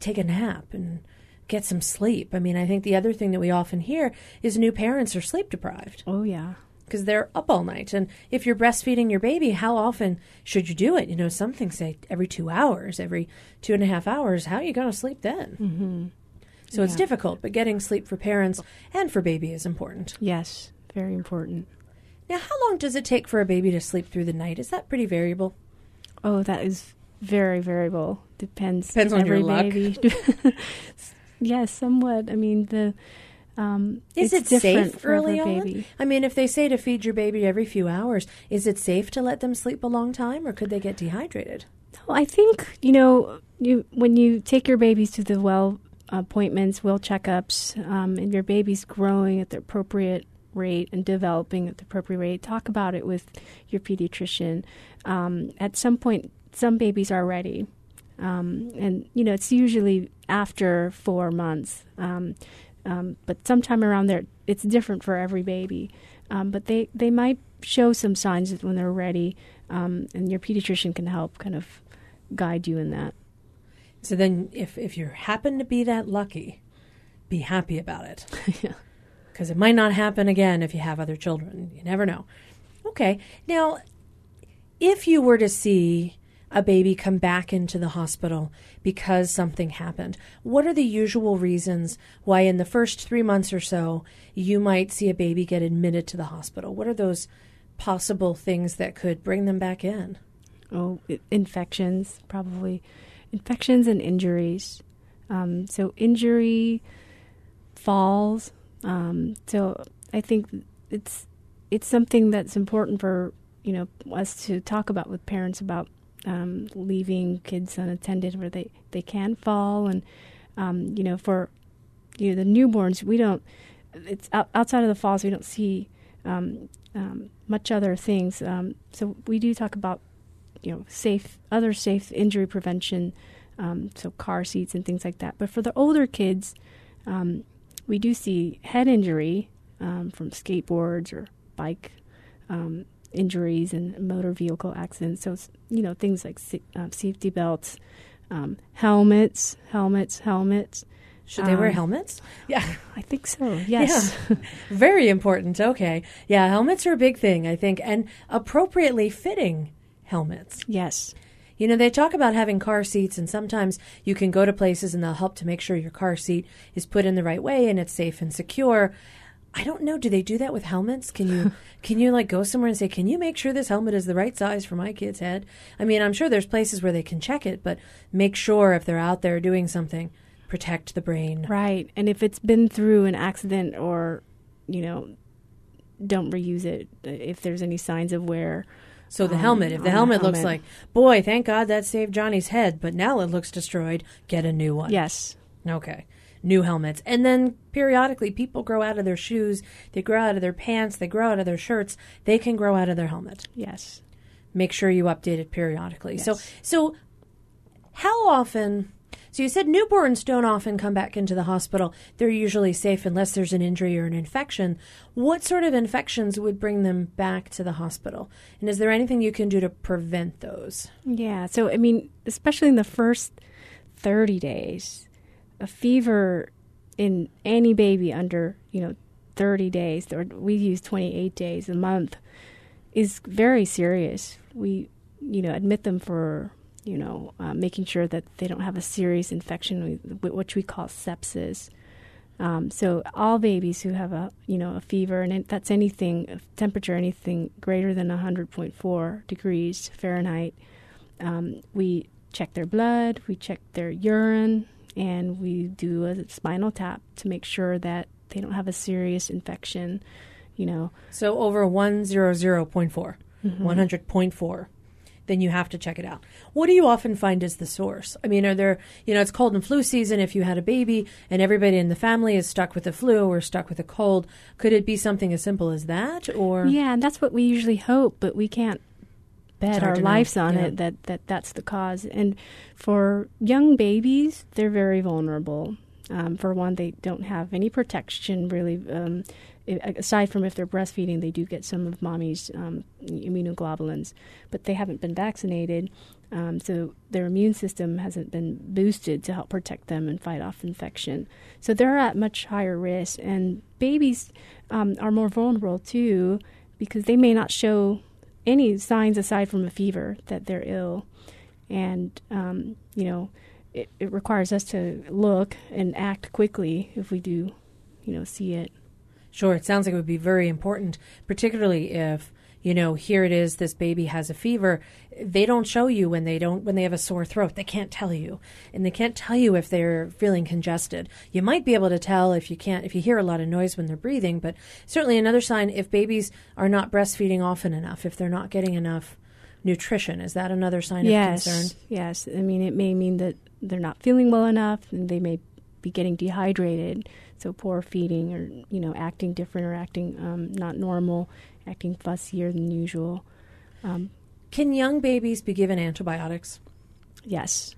take a nap and get some sleep. I mean, I think the other thing that we often hear is new parents are sleep deprived. Oh, yeah. Because they're up all night. And if you're breastfeeding your baby, how often should you do it? You know, some things say every two hours, every two and a half hours. How are you going to sleep then? Mm-hmm. So yeah. It's difficult, but getting sleep for parents and for baby is important. Yes, very important. Now, how long does it take for a baby to sleep through the night? Is that pretty variable? Oh, that is very variable. Depends. Depends on every your luck. Baby. Yes, somewhat. I mean, the... Um, is it safe early on? I mean, if they say to feed your baby every few hours, is it safe to let them sleep a long time, or could they get dehydrated? Well, I think, you know, you when you take your babies to the well appointments, well checkups, um, and your baby's growing at the appropriate rate and developing at the appropriate rate, talk about it with your pediatrician. Um, at some point, some babies are ready. Um, and, you know, it's usually after four months. Um Um, but sometime around there, it's different for every baby. Um, but they, they might show some signs that when they're ready, um, and your pediatrician can help kind of guide you in that. So then if, if you happen to be that lucky, be happy about it. Yeah. Because it might not happen again if you have other children. You never know. Okay. Now, if you were to see a baby come back into the hospital because something happened, what are the usual reasons why in the first three months or so you might see a baby get admitted to the hospital? What are those possible things that could bring them back in? Oh, infections, probably. Infections and injuries. Um, so injury, falls. Um, so I think it's it's something that's important for, you know, us to talk about with parents about Um, leaving kids unattended where they, they can fall. And, um, you know, for you know, the newborns, we don't, it's out, outside of the falls, we don't see um, um, much other things. Um, so we do talk about, you know, safe, other safe injury prevention, um, so car seats and things like that. But for the older kids, um, we do see head injury um, from skateboards or bike um injuries and motor vehicle accidents. So, you know, things like um, safety belts, um, helmets, helmets, helmets. Should um, they wear helmets? Yeah. I think so, yes. Yeah. Very important. Okay. Yeah, helmets are a big thing, I think, and appropriately fitting helmets. Yes. You know, they talk about having car seats, and sometimes you can go to places and they'll help to make sure your car seat is put in the right way and it's safe and secure. I don't know. Do they do that with helmets? Can you can you like go somewhere and say, can you make sure this helmet is the right size for my kid's head? I mean, I'm sure there's places where they can check it, but make sure if they're out there doing something, protect the brain. Right. And if it's been through an accident or, you know, don't reuse it if there's any signs of wear. So the um, helmet, if the helmet, the helmet looks like, boy, thank God that saved Johnny's head, but now it looks destroyed, get a new one. Yes. Okay. New helmets. And then periodically people grow out of their shoes, they grow out of their pants, they grow out of their shirts, they can grow out of their helmet. Yes. Make sure you update it periodically. Yes. So so how often, so you said newborns don't often come back into the hospital. They're usually safe unless there's an injury or an infection. What sort of infections would bring them back to the hospital? And is there anything you can do to prevent those? Yeah. So, I mean, especially in the first thirty days. A fever in any baby under, you know, thirty days, or we use twenty-eight days a month, is very serious. We, you know, admit them for, you know, uh, making sure that they don't have a serious infection, which we call sepsis. Um, so all babies who have a, you know, a fever, and that's anything, temperature, anything greater than one hundred point four degrees Fahrenheit, um, we check their blood, we check their urine, and we do a spinal tap to make sure that they don't have a serious infection, you know. So over one hundred point four, mm-hmm. one hundred point four. Then you have to check it out. What do you often find is the source? I mean, are there, you know, it's cold and flu season. If you had a baby and everybody in the family is stuck with the flu or stuck with a cold, could it be something as simple as that? Or yeah, and that's what we usually hope, but we can't bet our lives on it that, that that's the cause. And for young babies, they're very vulnerable. Um, for one, they don't have any protection, really. Um, aside from if they're breastfeeding, they do get some of mommy's um, immunoglobulins, but they haven't been vaccinated. Um, so their immune system hasn't been boosted to help protect them and fight off infection. So they're at much higher risk. And babies um, are more vulnerable, too, because they may not show any signs aside from a fever that they're ill. And, um, you know, it, it requires us to look and act quickly if we do, you know, see it. Sure. It sounds like it would be very important, particularly if, you know, here it is, this baby has a fever. They don't show you when they don't, when they have a sore throat. They can't tell you. And they can't tell you if they're feeling congested. You might be able to tell if you can't, if you hear a lot of noise when they're breathing. But certainly another sign, if babies are not breastfeeding often enough, if they're not getting enough nutrition, is that another sign yes, of concern? Yes. I mean, it may mean that they're not feeling well enough, and they may be getting dehydrated. So poor feeding, or, you know, acting different, or acting um, not normal, acting fussier than usual. Um, Can young babies be given antibiotics? Yes.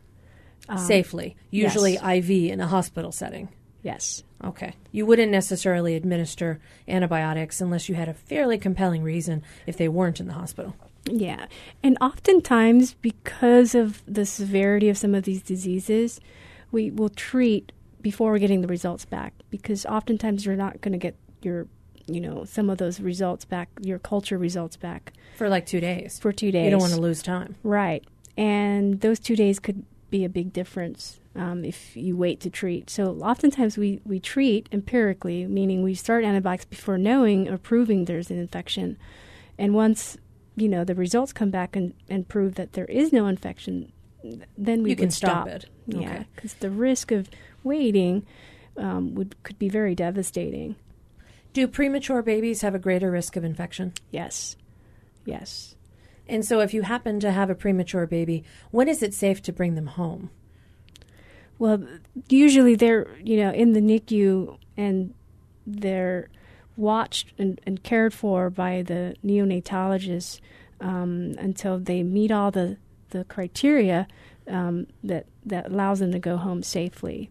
Um, Safely, usually yes. I V in a hospital setting? Yes. Okay. You wouldn't necessarily administer antibiotics unless you had a fairly compelling reason if they weren't in the hospital. Yeah. And oftentimes, because of the severity of some of these diseases, we will treat before we're getting the results back, because oftentimes you're not going to get your, you know, some of those results back, your culture results back. For like two days. For two days. You don't want to lose time. Right. And those two days could be a big difference um, if you wait to treat. So oftentimes we, we treat empirically, meaning we start antibiotics before knowing or proving there's an infection. And once, you know, the results come back and, and prove that there is no infection, then we you can stop, stop it. Yeah, because okay. the risk of waiting um, would could be very devastating. Do premature babies have a greater risk of infection? Yes. Yes. And so if you happen to have a premature baby, when is it safe to bring them home? Well, usually they're, you know, in the N I C U, and they're watched and, and cared for by the neonatologist um, until they meet all the the criteria um, that that allows them to go home safely.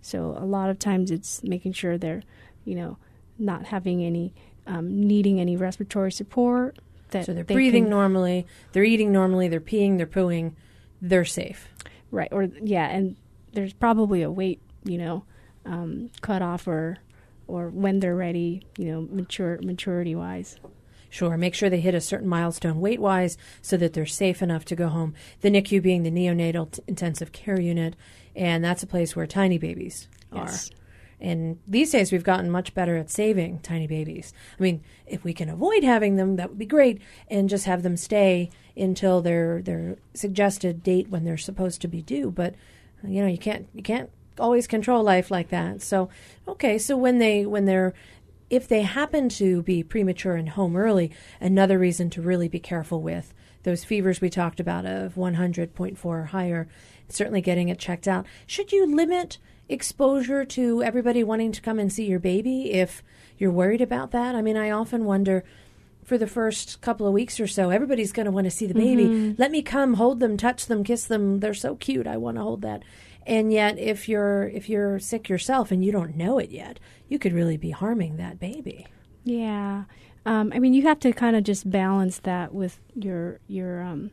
So a lot of times it's making sure they're, you know, not having any, um, needing any respiratory support. That so they're they breathing can, normally, they're eating normally, they're peeing, they're pooing, they're safe. Right. Or yeah, and there's probably a weight, you know, um, cutoff or or when they're ready, you know, mature maturity wise. Sure. Make sure they hit a certain milestone weight-wise so that they're safe enough to go home. The N I C U being the neonatal t- intensive care unit, and that's a place where tiny babies yes. are. And these days we've gotten much better at saving tiny babies. I mean, if we can avoid having them, that would be great, and just have them stay until their their suggested date when they're supposed to be due. But, you know, you can't you can't always control life like that. So, okay, so when they when they're if they happen to be premature and home early, another reason to really be careful with those fevers we talked about of one hundred point four or higher, certainly getting it checked out. Should you limit exposure to everybody wanting to come and see your baby if you're worried about that? I mean, I often wonder, for the first couple of weeks or so, everybody's going to want to see the baby. Mm-hmm. Let me come, hold them, touch them, kiss them. They're so cute. I want to hold that. And yet, if you're if you're sick yourself and you don't know it yet, you could really be harming that baby. Yeah, um, I mean, you have to kind of just balance that with your your um,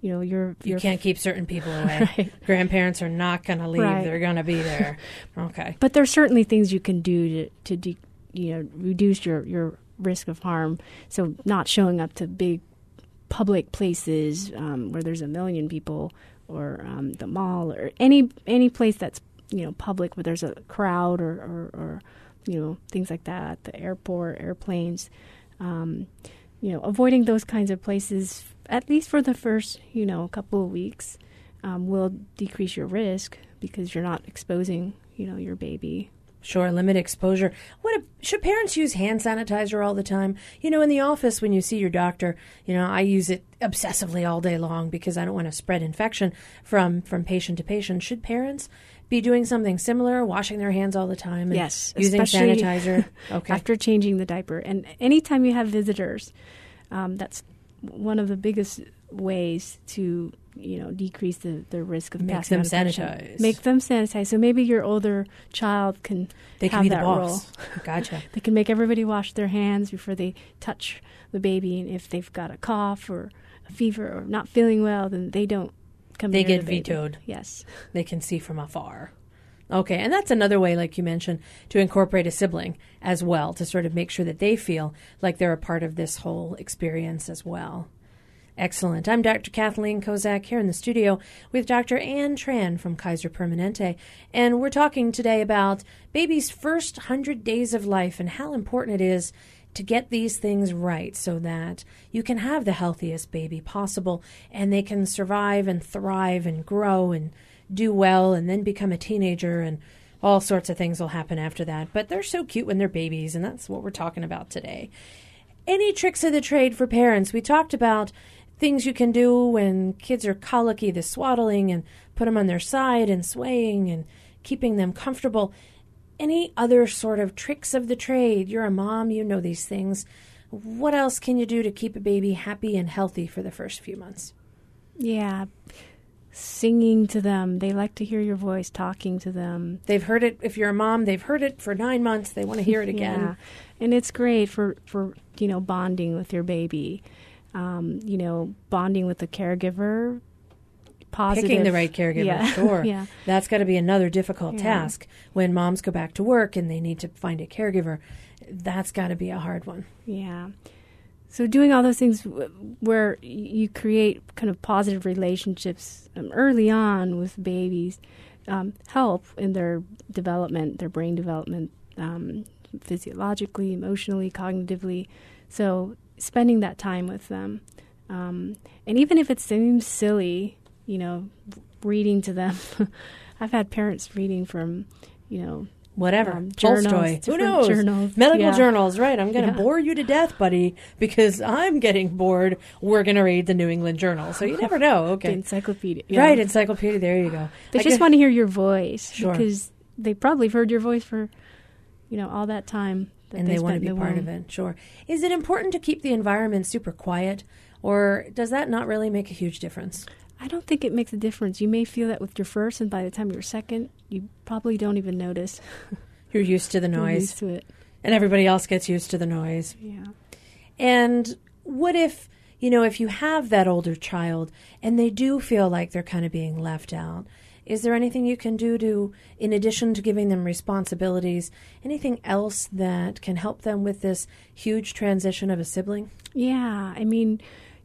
you know, you're, you're you can't keep certain people away. Right. Grandparents are not going to leave. Right. They're going to be there. Okay. But there's certainly things you can do to, to de- you know, reduce your, your risk of harm. So not showing up to big public places um, where there's a million people, or um, the mall, or any any place that's, you know, public where there's a crowd, or, or, or you know, things like that, the airport, airplanes, um, you know, avoiding those kinds of places, at least for the first, you know, couple of weeks, um, will decrease your risk because you're not exposing, you know, your baby. Sure, limit exposure. What should parents use hand sanitizer all the time? You know, in the office when you see your doctor, you know, I use it obsessively all day long because I don't want to spread infection from, from patient to patient. Should parents be doing something similar, washing their hands all the time and yes, using sanitizer? Okay. After changing the diaper. And anytime you have visitors, um, that's one of the biggest ways to, you know, decrease the, the risk of passing out infection. Make them sanitize. Make them sanitize. So maybe your older child can they have can be that the boss. Role. Gotcha. They can make everybody wash their hands before they touch the baby. And if they've got a cough or a fever or not feeling well, then they don't come they near the baby. They get vetoed. Yes. They can see from afar. Okay, and that's another way, like you mentioned, to incorporate a sibling as well, to sort of make sure that they feel like they're a part of this whole experience as well. Excellent. I'm Doctor Kathleen Kozak here in the studio with Doctor Ann Tran from Kaiser Permanente, and we're talking today about baby's first one hundred days of life and how important it is to get these things right so that you can have the healthiest baby possible and they can survive and thrive and grow and do well and then become a teenager, and all sorts of things will happen after that. But they're so cute when they're babies, and that's what we're talking about today. Any tricks of the trade for parents? We talked about things you can do when kids are colicky, the swaddling, and put them on their side and swaying and keeping them comfortable. Any other sort of tricks of the trade? You're a mom, you know these things. What else can you do to keep a baby happy and healthy for the first few months? Yeah, singing to them. They like to hear your voice, talking to them. They've heard it. If you're a mom, they've heard it for nine months. They want to hear it again. Yeah. And it's great for, for, you know, bonding with your baby. Um, you know, bonding with the caregiver, positive. Picking the right caregiver, yeah. Sure. Yeah. That's got to be another difficult yeah. task. When moms go back to work and they need to find a caregiver, that's got to be a hard one. Yeah. So doing all those things w- where you create kind of positive relationships um, early on with babies um, help in their development, their brain development, um, physiologically, emotionally, cognitively. So spending that time with them. Um, and even if it seems silly, you know, reading to them. I've had parents reading from, you know, whatever, um, journals. Who knows? Journals. Medical yeah. journals, right. I'm going to yeah. bore you to death, buddy, because I'm getting bored. We're going to read the New England Journal. So you never know. Okay. The encyclopedia. Yeah. Right, encyclopedia. There you go. They I just guess, want to hear your voice sure. because they probably have heard your voice for, you know, all that time. And they, they want to be the part womb. Of it, sure. Is it important to keep the environment super quiet, or does that not really make a huge difference? I don't think it makes a difference. You may feel that with your first, and by the time you're second, you probably don't even notice. You're used to the noise. You're used to it. And everybody else gets used to the noise. Yeah. And what if, you know, if you have that older child and they do feel like they're kind of being left out? Is there anything you can do to, in addition to giving them responsibilities, anything else that can help them with this huge transition of a sibling? Yeah. I mean,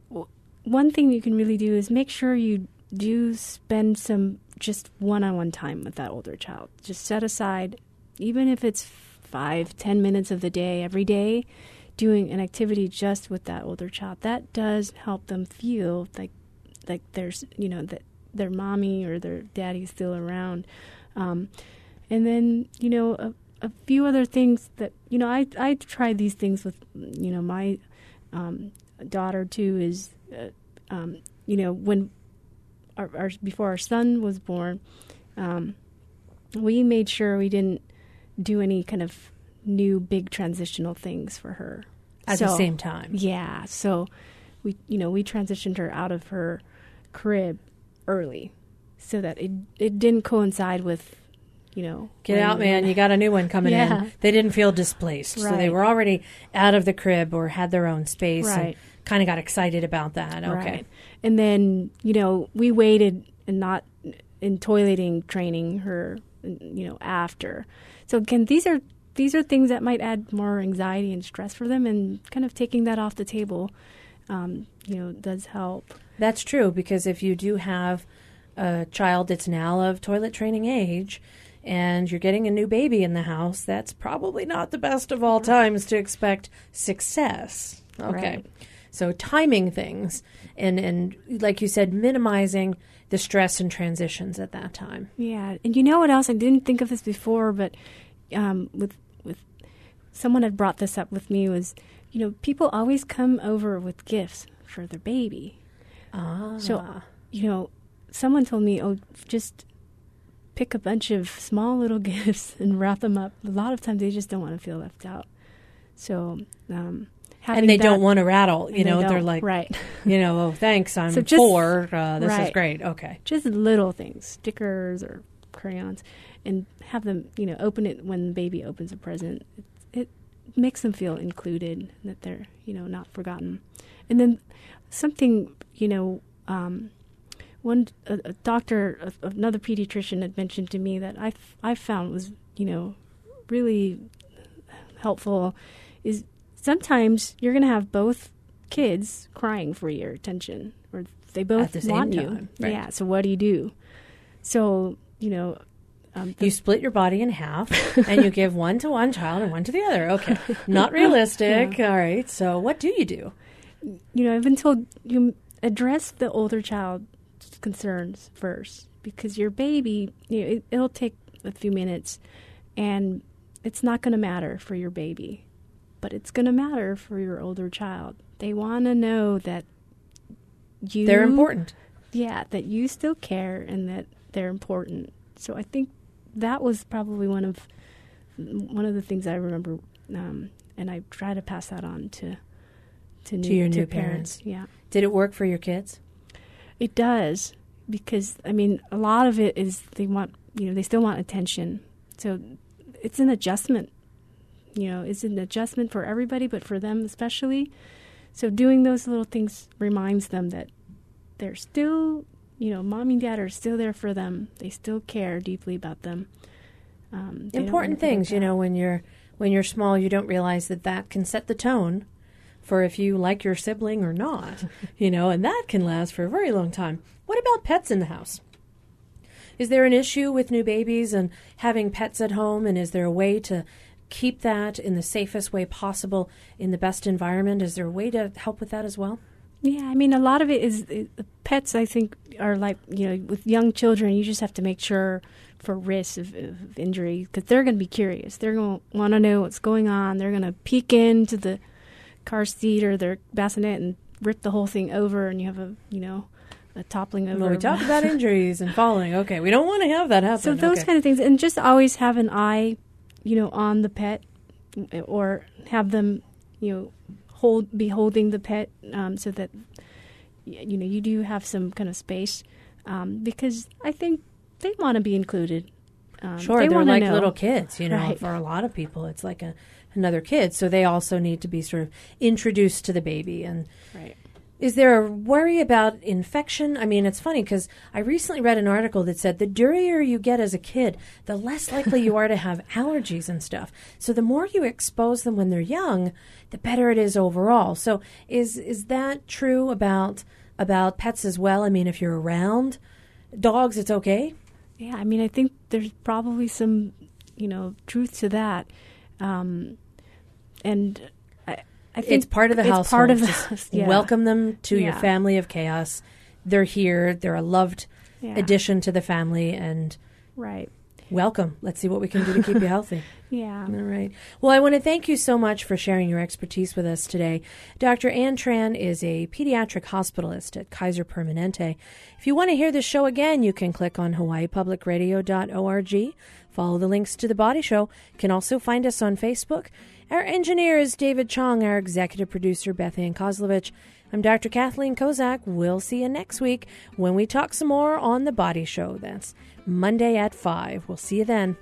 w- one thing you can really do is make sure you do spend some just one-on-one time with that older child. Just set aside, even if it's five, ten minutes of the day, every day, doing an activity just with that older child. That does help them feel like like there's, you know, that their mommy or their daddy's still around. Um, and then, you know, a, a few other things that, you know, I, I try these things with, you know, my um, daughter too is, uh, um, you know, when our, our, before our son was born, um, we made sure we didn't do any kind of new big transitional things for her. At so, the same time. Yeah. So we, you know, we transitioned her out of her crib early so that it it didn't coincide with you know. Get out, man. You got a new one coming yeah. in. They didn't feel displaced. Right. So they were already out of the crib or had their own space right. and kind of got excited about that. Okay. Right. And then, you know, we waited and not in toileting training her, you know, after. So can these are these are things that might add more anxiety and stress for them, and kind of taking that off the table, um, you know, does help. That's true, because if you do have a child that's now of toilet training age and you're getting a new baby in the house, that's probably not the best of all times to expect success. Okay. Right. So timing things and, and, like you said, minimizing the stress and transitions at that time. Yeah. And you know what else? I didn't think of this before, but um, with with someone had brought this up with me was, you know, people always come over with gifts for their baby. Ah. So, you know, someone told me, oh, just pick a bunch of small little gifts and wrap them up. A lot of times they just don't want to feel left out. So, um, and they that, don't want to rattle, you know, they they're like, right. you know, oh, thanks, I'm so just, four. Uh, this right. is great. Okay. Just little things, stickers or crayons, and have them, you know, open it when the baby opens a present. It, it makes them feel included, that they're, you know, not forgotten. And then something, you know, um, One a, a doctor, a, another pediatrician had mentioned to me that I, f- I found was, you know, really helpful is sometimes you're going to have both kids crying for your attention, or they both the want you. Time, right. Yeah. So what do you do? So, you know. Um, the, you split your body in half and you give one to one child and one to the other. Okay. Not realistic. Yeah. All right. So what do you do? You know, I've been told you address the older child concerns first, because your baby, you know, it, it'll take a few minutes and it's not going to matter for your baby, but it's going to matter for your older child. They want to know that you they're important. Yeah, that you still care and that they're important. So I think that was probably one of one of the things I remember, um, and I try to pass that on to to, new, to your to new parents. parents. Yeah. Did it work for your kids? It does, because, I mean, a lot of it is they want, you know, they still want attention. So it's an adjustment, you know, it's an adjustment for everybody, but for them especially. So doing those little things reminds them that they're still, you know, mom and dad are still there for them. They still care deeply about them. Um, Important things, you know, when you're when you're small, you don't realize that that can set the tone for if you like your sibling or not, you know, and that can last for a very long time. What about pets in the house? Is there an issue with new babies and having pets at home, and is there a way to keep that in the safest way possible in the best environment? Is there a way to help with that as well? Yeah, I mean, a lot of it is it, pets, I think, are like, you know, with young children, you just have to make sure for risks of, of injury, because they're going to be curious. They're going to want to know what's going on. They're going to peek into the car seat or their bassinet and rip the whole thing over, and you have a, you know, a toppling over. Well, we talked about injuries and falling. Okay, we don't want to have that happen. So those okay. kind of things, and just always have an eye, you know, on the pet, or have them, you know, hold be holding the pet, um, so that, you know, you do have some kind of space, um, because I think they want to be included. Um, sure, they they're like know. little kids, you know. Right. For a lot of people, it's like a another kid, so they also need to be sort of introduced to the baby. And right. is there a worry about infection? I mean, it's funny because I recently read an article that said the dirtier you get as a kid, the less likely you are to have allergies and stuff. So the more you expose them when they're young, the better it is overall. So is is that true about about pets as well? I mean, if you're around dogs, it's okay? Yeah, I mean, I think there's probably some, you know, truth to that. Um, and I, I think it's part of the household. Part of the house, yeah. Welcome them to yeah. your family of chaos. They're here. They're a loved yeah. addition to the family, and right. welcome. Let's see what we can do to keep you healthy. Yeah. All right. Well, I want to thank you so much for sharing your expertise with us today. Doctor Ann Tran is a pediatric hospitalist at Kaiser Permanente. If you want to hear this show again, you can click on hawaii public radio dot org. Follow the links to The Body Show. You can also find us on Facebook. Our engineer is David Chong, our executive producer, Beth Ann Kozlovich. I'm Doctor Kathleen Kozak. We'll see you next week when we talk some more on The Body Show. That's Monday at five. We'll see you then.